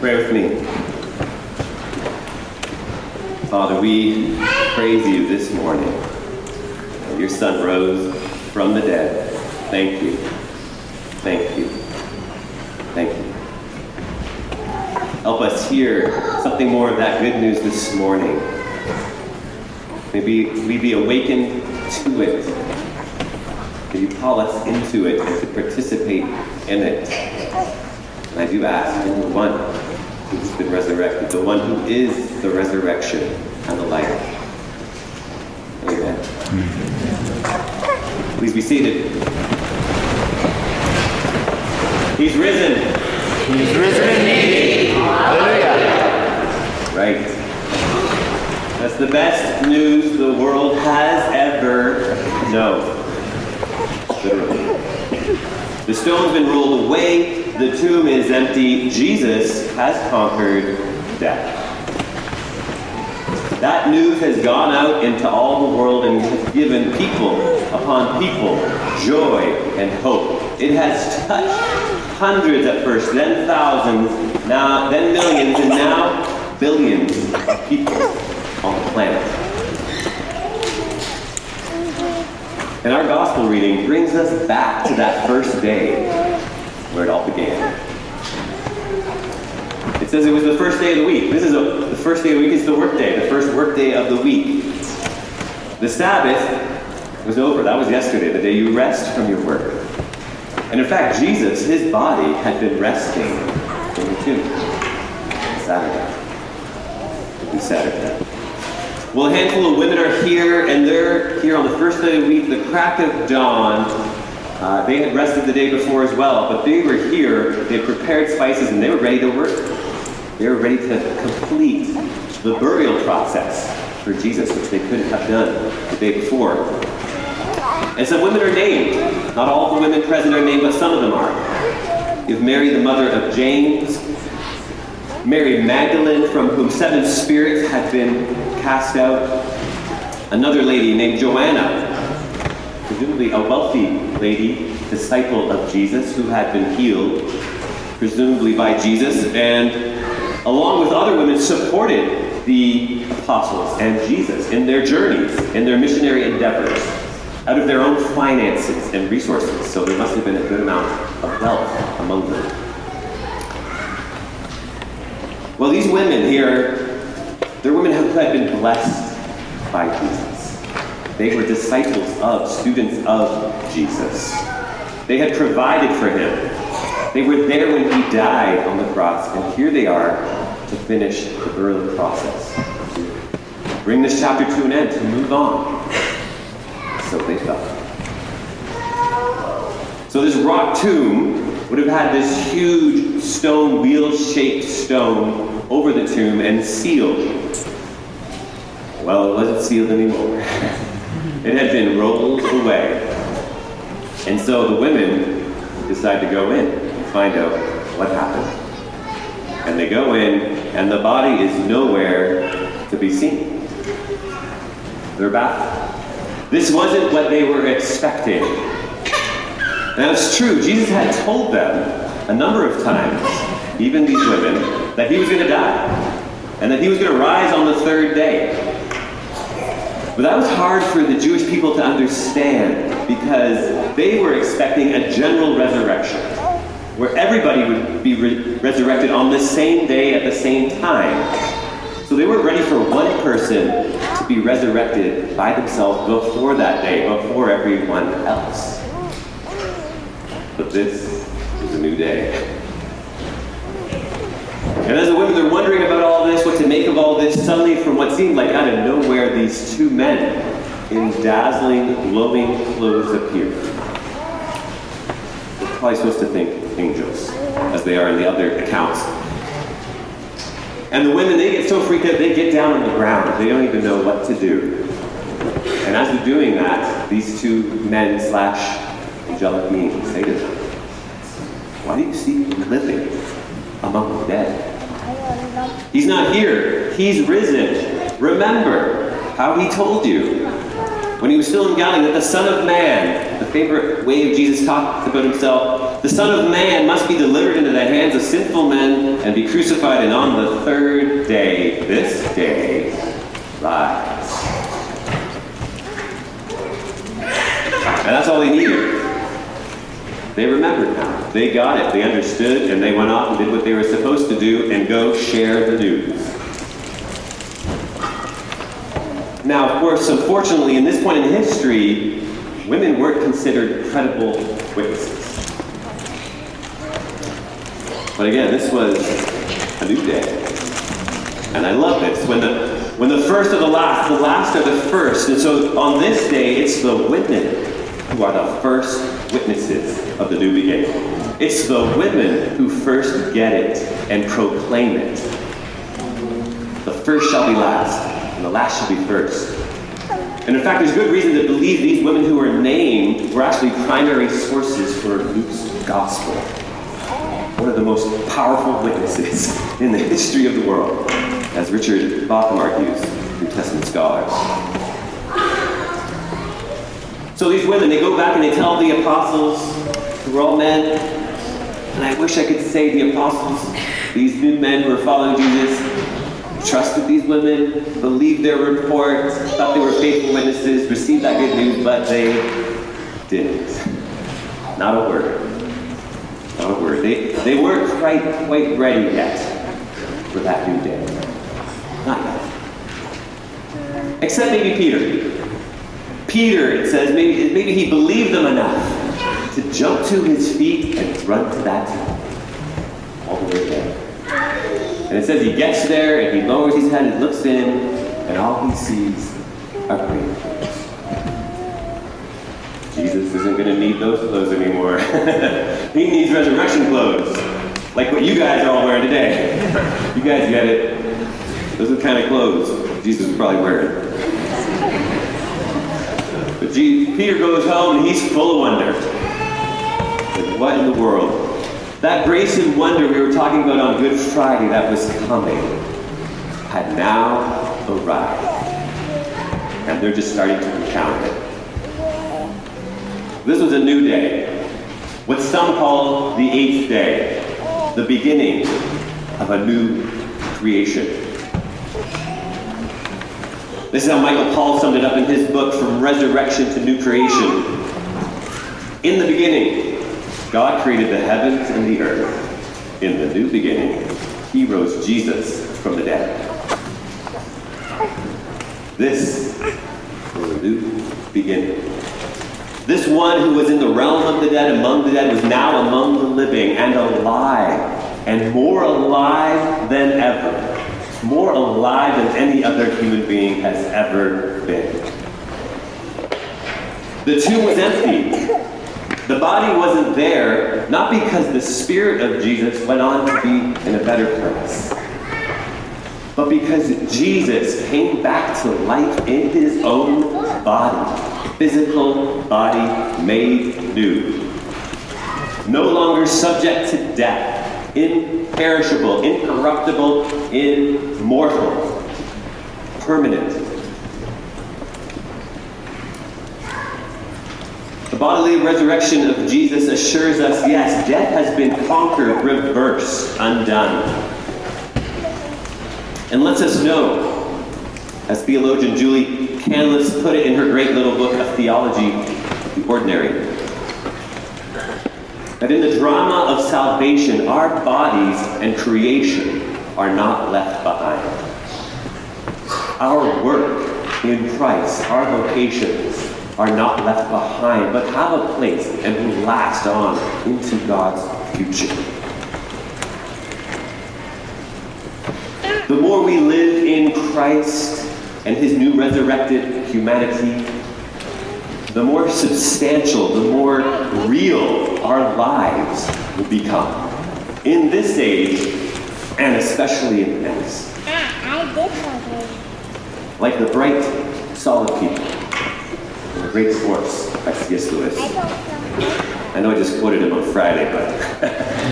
Pray with me. Father, we praise you this morning. Your Son rose from the dead. Thank you. Thank you. Thank you. Help us hear something more of that good news this morning. May we be awakened to it. May you call us into it and to participate in it. And I do ask in the one who's been resurrected, the one who is the resurrection and the life. Amen. Please be seated. He's risen. He's risen indeed. Hallelujah. Right. That's the best news the world has ever known. Literally. The stone's been rolled away, the tomb is empty, Jesus has conquered death. That news has gone out into all the world and has given people upon people joy and hope. It has touched hundreds at first, then thousands, now then millions, and now billions of people on the planet. And our gospel reading brings us back to that first day where it all began. It says it was the first day of the week. This is the first day of the week is the work day, the first work day of the week. The Sabbath was over. That was yesterday, the day you rest from your work. And in fact, Jesus, his body had been resting in the tomb. Saturday. Well, a handful of women are here, and they're here on the first day of the week, the crack of dawn. They had rested the day before as well, but they were here, they prepared spices, and they were ready to work. They were ready to complete the burial process for Jesus, which they couldn't have done the day before. And some women are named. Not all the women present are named, but some of them are. You have Mary, the mother of James, Mary Magdalene, from whom seven spirits had been cast out. Another lady named Joanna, presumably a wealthy lady, disciple of Jesus, who had been healed, presumably by Jesus, and along with other women supported the apostles and Jesus in their journeys, in their missionary endeavors, out of their own finances and resources. So there must have been a good amount of wealth among them. Well, these women here, they're women who had been blessed by Jesus. They were disciples of, students of Jesus. They had provided for him. They were there when he died on the cross, and here they are to finish the burial process, to bring this chapter to an end, to move on. So they felt. So this rock tomb would have had this huge stone, wheel-shaped stone over the tomb and sealed. Well, it wasn't sealed anymore. It had been rolled away. And so the women decide to go in and find out what happened. And they go in, and the body is nowhere to be seen. They're baffled. This wasn't what they were expecting. Now it's true, Jesus had told them a number of times, even these women, that he was going to die and that he was going to rise on the third day. But that was hard for the Jewish people to understand because they were expecting a general resurrection where everybody would be resurrected on the same day at the same time. So they weren't ready for one person to be resurrected by themselves before that day, before everyone else. But this is a new day. And as the women are wondering about all this, what to make of all this, suddenly from what seemed like out of nowhere, these two men in dazzling, glowing clothes appear. We're probably supposed to think angels, as they are in the other accounts. And the women, they get so freaked out, they get down on the ground. They don't even know what to do. And as they're doing that, these two men slash angelic beings say to them, "Why do you seek living among the dead? He's not here. He's risen. Remember how he told you when he was still in Galilee that the Son of Man," the favorite way Jesus talked about himself, The Son of Man must be delivered into the hands of sinful men and be crucified, and on the third day, this day, rise. And that's all they needed. They remembered now. They got it. They understood, and they went off and did what they were supposed to do and go share the news. Now, of course, unfortunately, in this point in history, women weren't considered credible witnesses. But again, this was a new day. And I love this. When the first are the last are the first. And so on this day, it's the women who are the first witnesses of the new beginning. It's the women who first get it and proclaim it. The first shall be last, and the last should be first. And in fact, there's good reason to believe these women who are named were actually primary sources for Luke's gospel. One of the most powerful witnesses in the history of the world, as Richard Bauckham argues, New Testament scholar. So these women, they go back and they tell the apostles, who were all men, and I wish I could say the apostles, these new men who are following Jesus, trusted these women, believed their report, thought they were faithful witnesses, received that good news, but they didn't. Not a word. Not a word. They weren't quite ready yet for that new day. Not yet. Except maybe Peter. Peter, it says, maybe he believed them enough to jump to his feet and run to that town. All the way there. And it says he gets there, and he lowers his head and looks in, and all he sees are grave clothes. Jesus isn't going to need those clothes anymore. He needs resurrection clothes, like what you guys are all wearing today. You guys get it. Those are the kind of clothes Jesus was probably wearing. But Peter goes home, and he's full of wonder. Like, what in the world? That grace and wonder we were talking about on Good Friday that was coming had now arrived. And they're just starting to encounter it. This was a new day, what some call the eighth day, the beginning of a new creation. This is how Michael Paul summed it up in his book, From Resurrection to New Creation. In the beginning, God created the heavens and the earth. In the new beginning, he rose Jesus from the dead. This was a new beginning. This one who was in the realm of the dead, among the dead, was now among the living and alive, and more alive than ever. More alive than any other human being has ever been. The tomb was empty. The body wasn't there, not because the spirit of Jesus went on to be in a better place, but because Jesus came back to life in his own body, physical body made new. No longer subject to death, imperishable, incorruptible, immortal, permanent. The bodily resurrection of Jesus assures us, yes, death has been conquered, reversed, undone. And lets us know, as theologian Julie Canlis put it in her great little book of Theology, The Ordinary, that in the drama of salvation, our bodies and creation are not left behind. Our work in Christ, our vocations, are not left behind, but have a place and will last on into God's future. The more we live in Christ and his new resurrected humanity, the more substantial, the more real our lives will become. In this age, and especially in the next. Like the bright, solid people. The Great Sports by C.S. Lewis. I know I just quoted him on Friday, but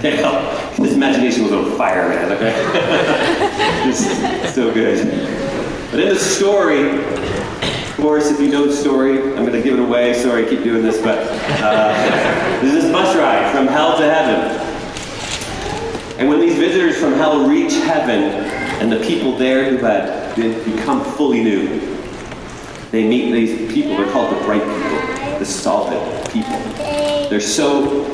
can't help. His imagination was on fire, man. Okay, just so good. But in the story, course, if you know the story, I'm going to give it away. Sorry, I keep doing this, but there's this bus ride from hell to heaven. And when these visitors from hell reach heaven, and the people there who had become fully new, they meet these people. They're called the bright people, the solid people. They're so,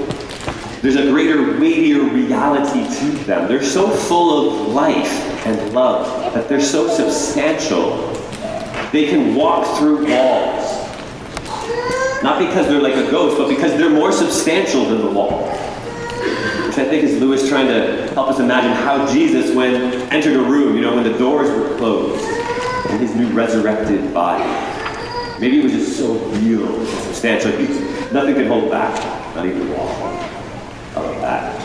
there's a greater, weightier reality to them. They're so full of life and love that they're so substantial. They can walk through walls. Not because they're like a ghost, but because they're more substantial than the wall. Which I think is Lewis trying to help us imagine how Jesus, when entered a room, you know, when the doors were closed, in his new resurrected body. Maybe it was just so real and substantial. Nothing could hold back, not even the wall. I love that.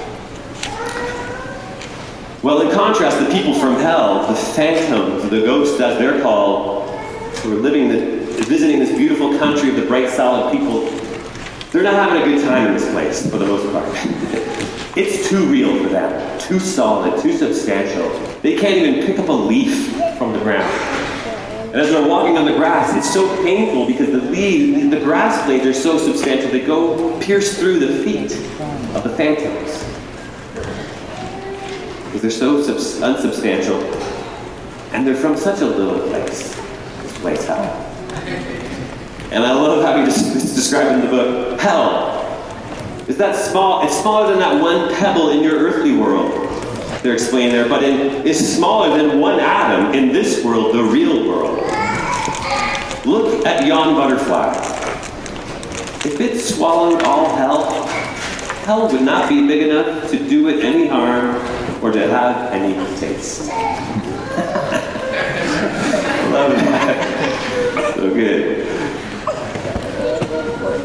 Well, in contrast, the people from hell, the phantoms, the ghosts as they're called, who are visiting this beautiful country of the bright, solid people, they're not having a good time in this place, for the most part. It's too real for them, too solid, too substantial. They can't even pick up a leaf from the ground. And as they're walking on the grass, it's so painful because the leaves and the grass blades are so substantial, they go pierce through the feet of the phantoms. Because they're so unsubstantial, and they're from such a little place. Place hell. And I love how he described in the book, hell is that small, it's smaller than that one pebble in your earthly world, they're explaining there, but it's smaller than one atom in this world, the real world. Look at yon butterfly. If it swallowed all hell, hell would not be big enough to do it any harm or to have any taste. Love that. So good.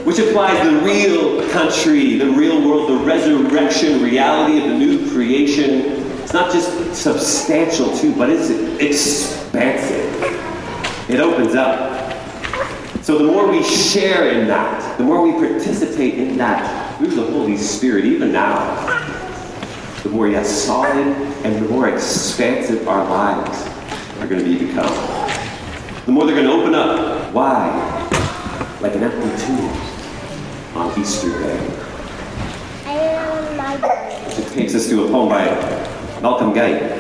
Which applies the real country, the real world, the resurrection reality of the new creation. It's not just substantial too, but it's expansive. It opens up. So the more we share in that, the more we participate in that through the Holy Spirit, even now, the more solid and the more expansive our lives are going to become. The more they're going to open up wide, like an apple tube on Easter Day. Which takes us to a poem by Malcolm Geith.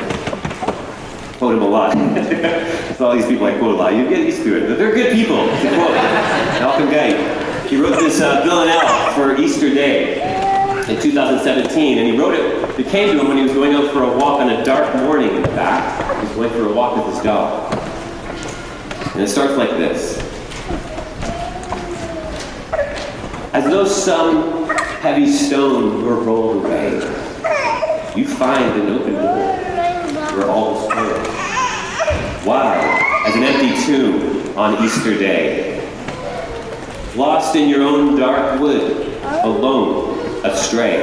Quote him a lot. It's all these people I quote a lot. You get used to it. But they're good people to quote. Malcolm Geith. He wrote this villanelle for Easter Day in 2017, and he wrote it. It came to him when he was going out for a walk on a dark morning in the back. He was going for a walk with his dog. And it starts like this. As though some heavy stone were rolled away, you find an open door where all was clear. Wide as an empty tomb on Easter Day. Lost in your own dark wood, alone, astray.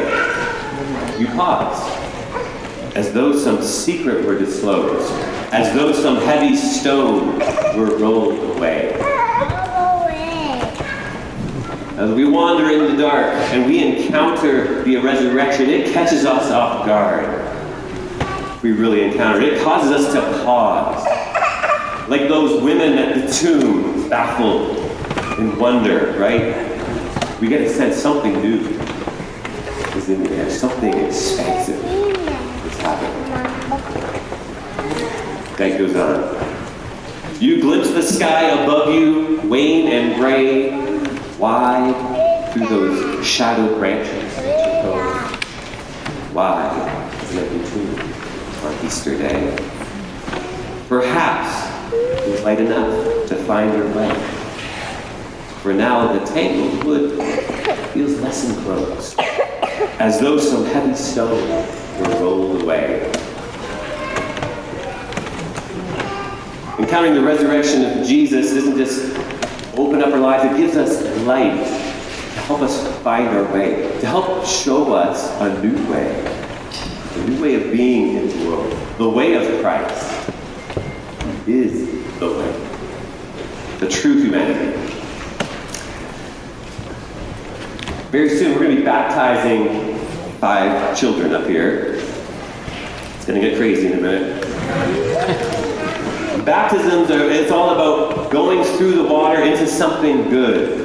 You pause, as though some secret were disclosed, as though some heavy stone were rolled away. As we wander in the dark and we encounter the resurrection, it catches us off guard. We really encounter it. It causes us to pause, like those women at the tomb, baffled in wonder, right? We get a sense something new is in there, something expansive is happening. That goes on. You glimpse the sky above you, wane and gray, wide through those shadow branches. Wide as an empty tomb on Easter Day. Perhaps it was light enough to find your way. For now the tangled wood feels less enclosed, as though some heavy stone were rolled away. Encountering the resurrection of Jesus isn't just open up our lives, it gives us light to help us find our way, to help show us a new way of being in the world. The way of Christ is the way, the true humanity. Very soon we're going to be baptizing 5 children up here. It's going to get crazy in a minute. Baptisms are, it's all about going through the water into something good,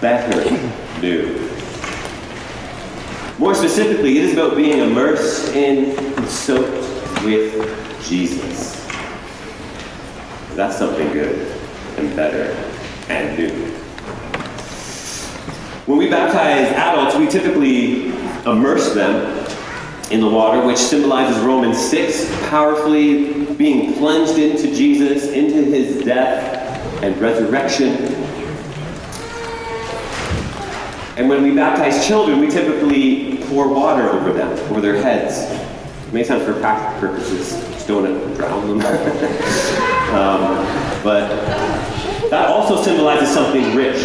better, new. More specifically, it is about being immersed in and soaked with Jesus. That's something good and better and new. When we baptize adults, we typically immerse them in the water, which symbolizes Romans 6, powerfully being plunged into Jesus, into his death and resurrection. And when we baptize children, we typically pour water over them, over their heads. Many times for practical purposes, just don't want to drown them. But that also symbolizes something rich.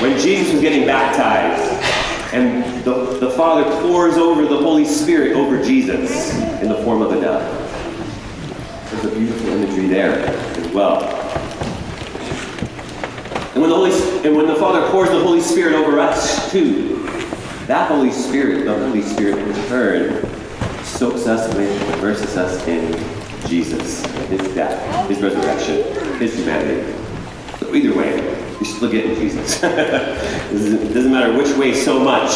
When Jesus was getting baptized, and the Father pours over the Holy Spirit over Jesus in the form of the dove. There's a beautiful imagery there as well. And when the Father pours the Holy Spirit over us too, that Holy Spirit, the Holy Spirit in turn, soaks us with, immerses us in Jesus, his death, his resurrection, his humanity. So either way, we should look at Jesus. It doesn't matter which way so much.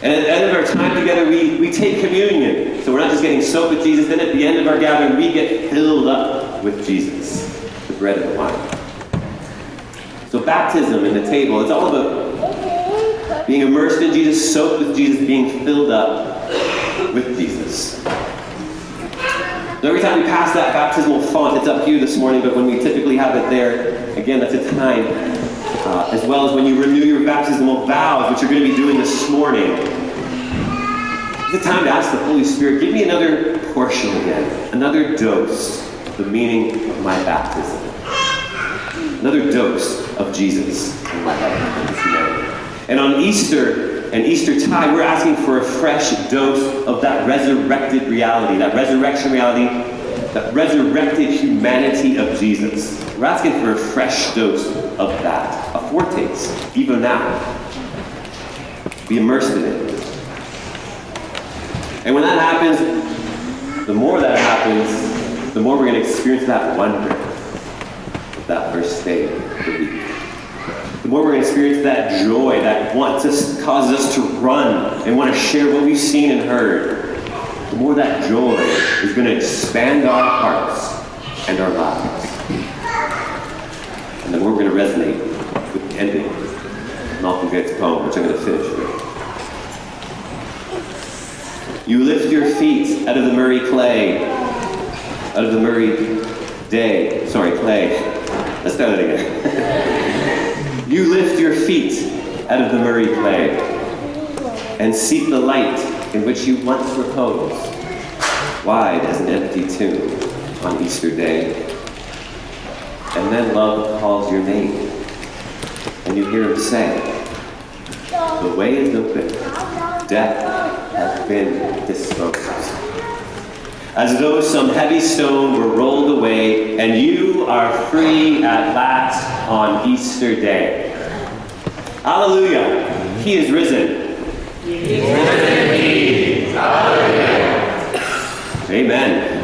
And at the end of our time together, we take communion. So we're not just getting soaked with Jesus, then at the end of our gathering, we get filled up with Jesus, the bread and the wine. So baptism and the table, it's all about being immersed in Jesus, soaked with Jesus, being filled up with Jesus. So every time we pass that baptismal font, it's up to you this morning, but when we typically have it there, again, that's a time, as well as when you renew your baptismal vows, which you're going to be doing this morning. It's a time to ask the Holy Spirit, give me another portion again, another dose, the meaning of my baptism. Another dose of Jesus in my life. And on Easter and Eastertide, we're asking for a fresh dose of that resurrected reality, that resurrection reality, that resurrected humanity of Jesus. We're asking for a fresh dose of that, a foretaste, even now. Be immersed in it. And when that happens, the more that happens, the more we're going to experience that wonder of that first day of the week. The more we're going to experience that joy that causes us to run and want to share what we've seen and heard. The more that joy is going to expand our hearts and our lives. And the more we're going to resonate with the ending of Malcolm Geith's poem, which I'm going to finish with. You lift your feet out of the murky clay. Out of the murky day, sorry, clay. Let's start that again. You lift your feet out of the murky clay and seek the light in which you once reposed, wide as an empty tomb on Easter day. And then love calls your name, and you hear him say, the way is open, death has been disposed of. As though some heavy stone were rolled away, and you are free at last on Easter day. Hallelujah! He is risen. He is risen indeed. Hallelujah. Amen.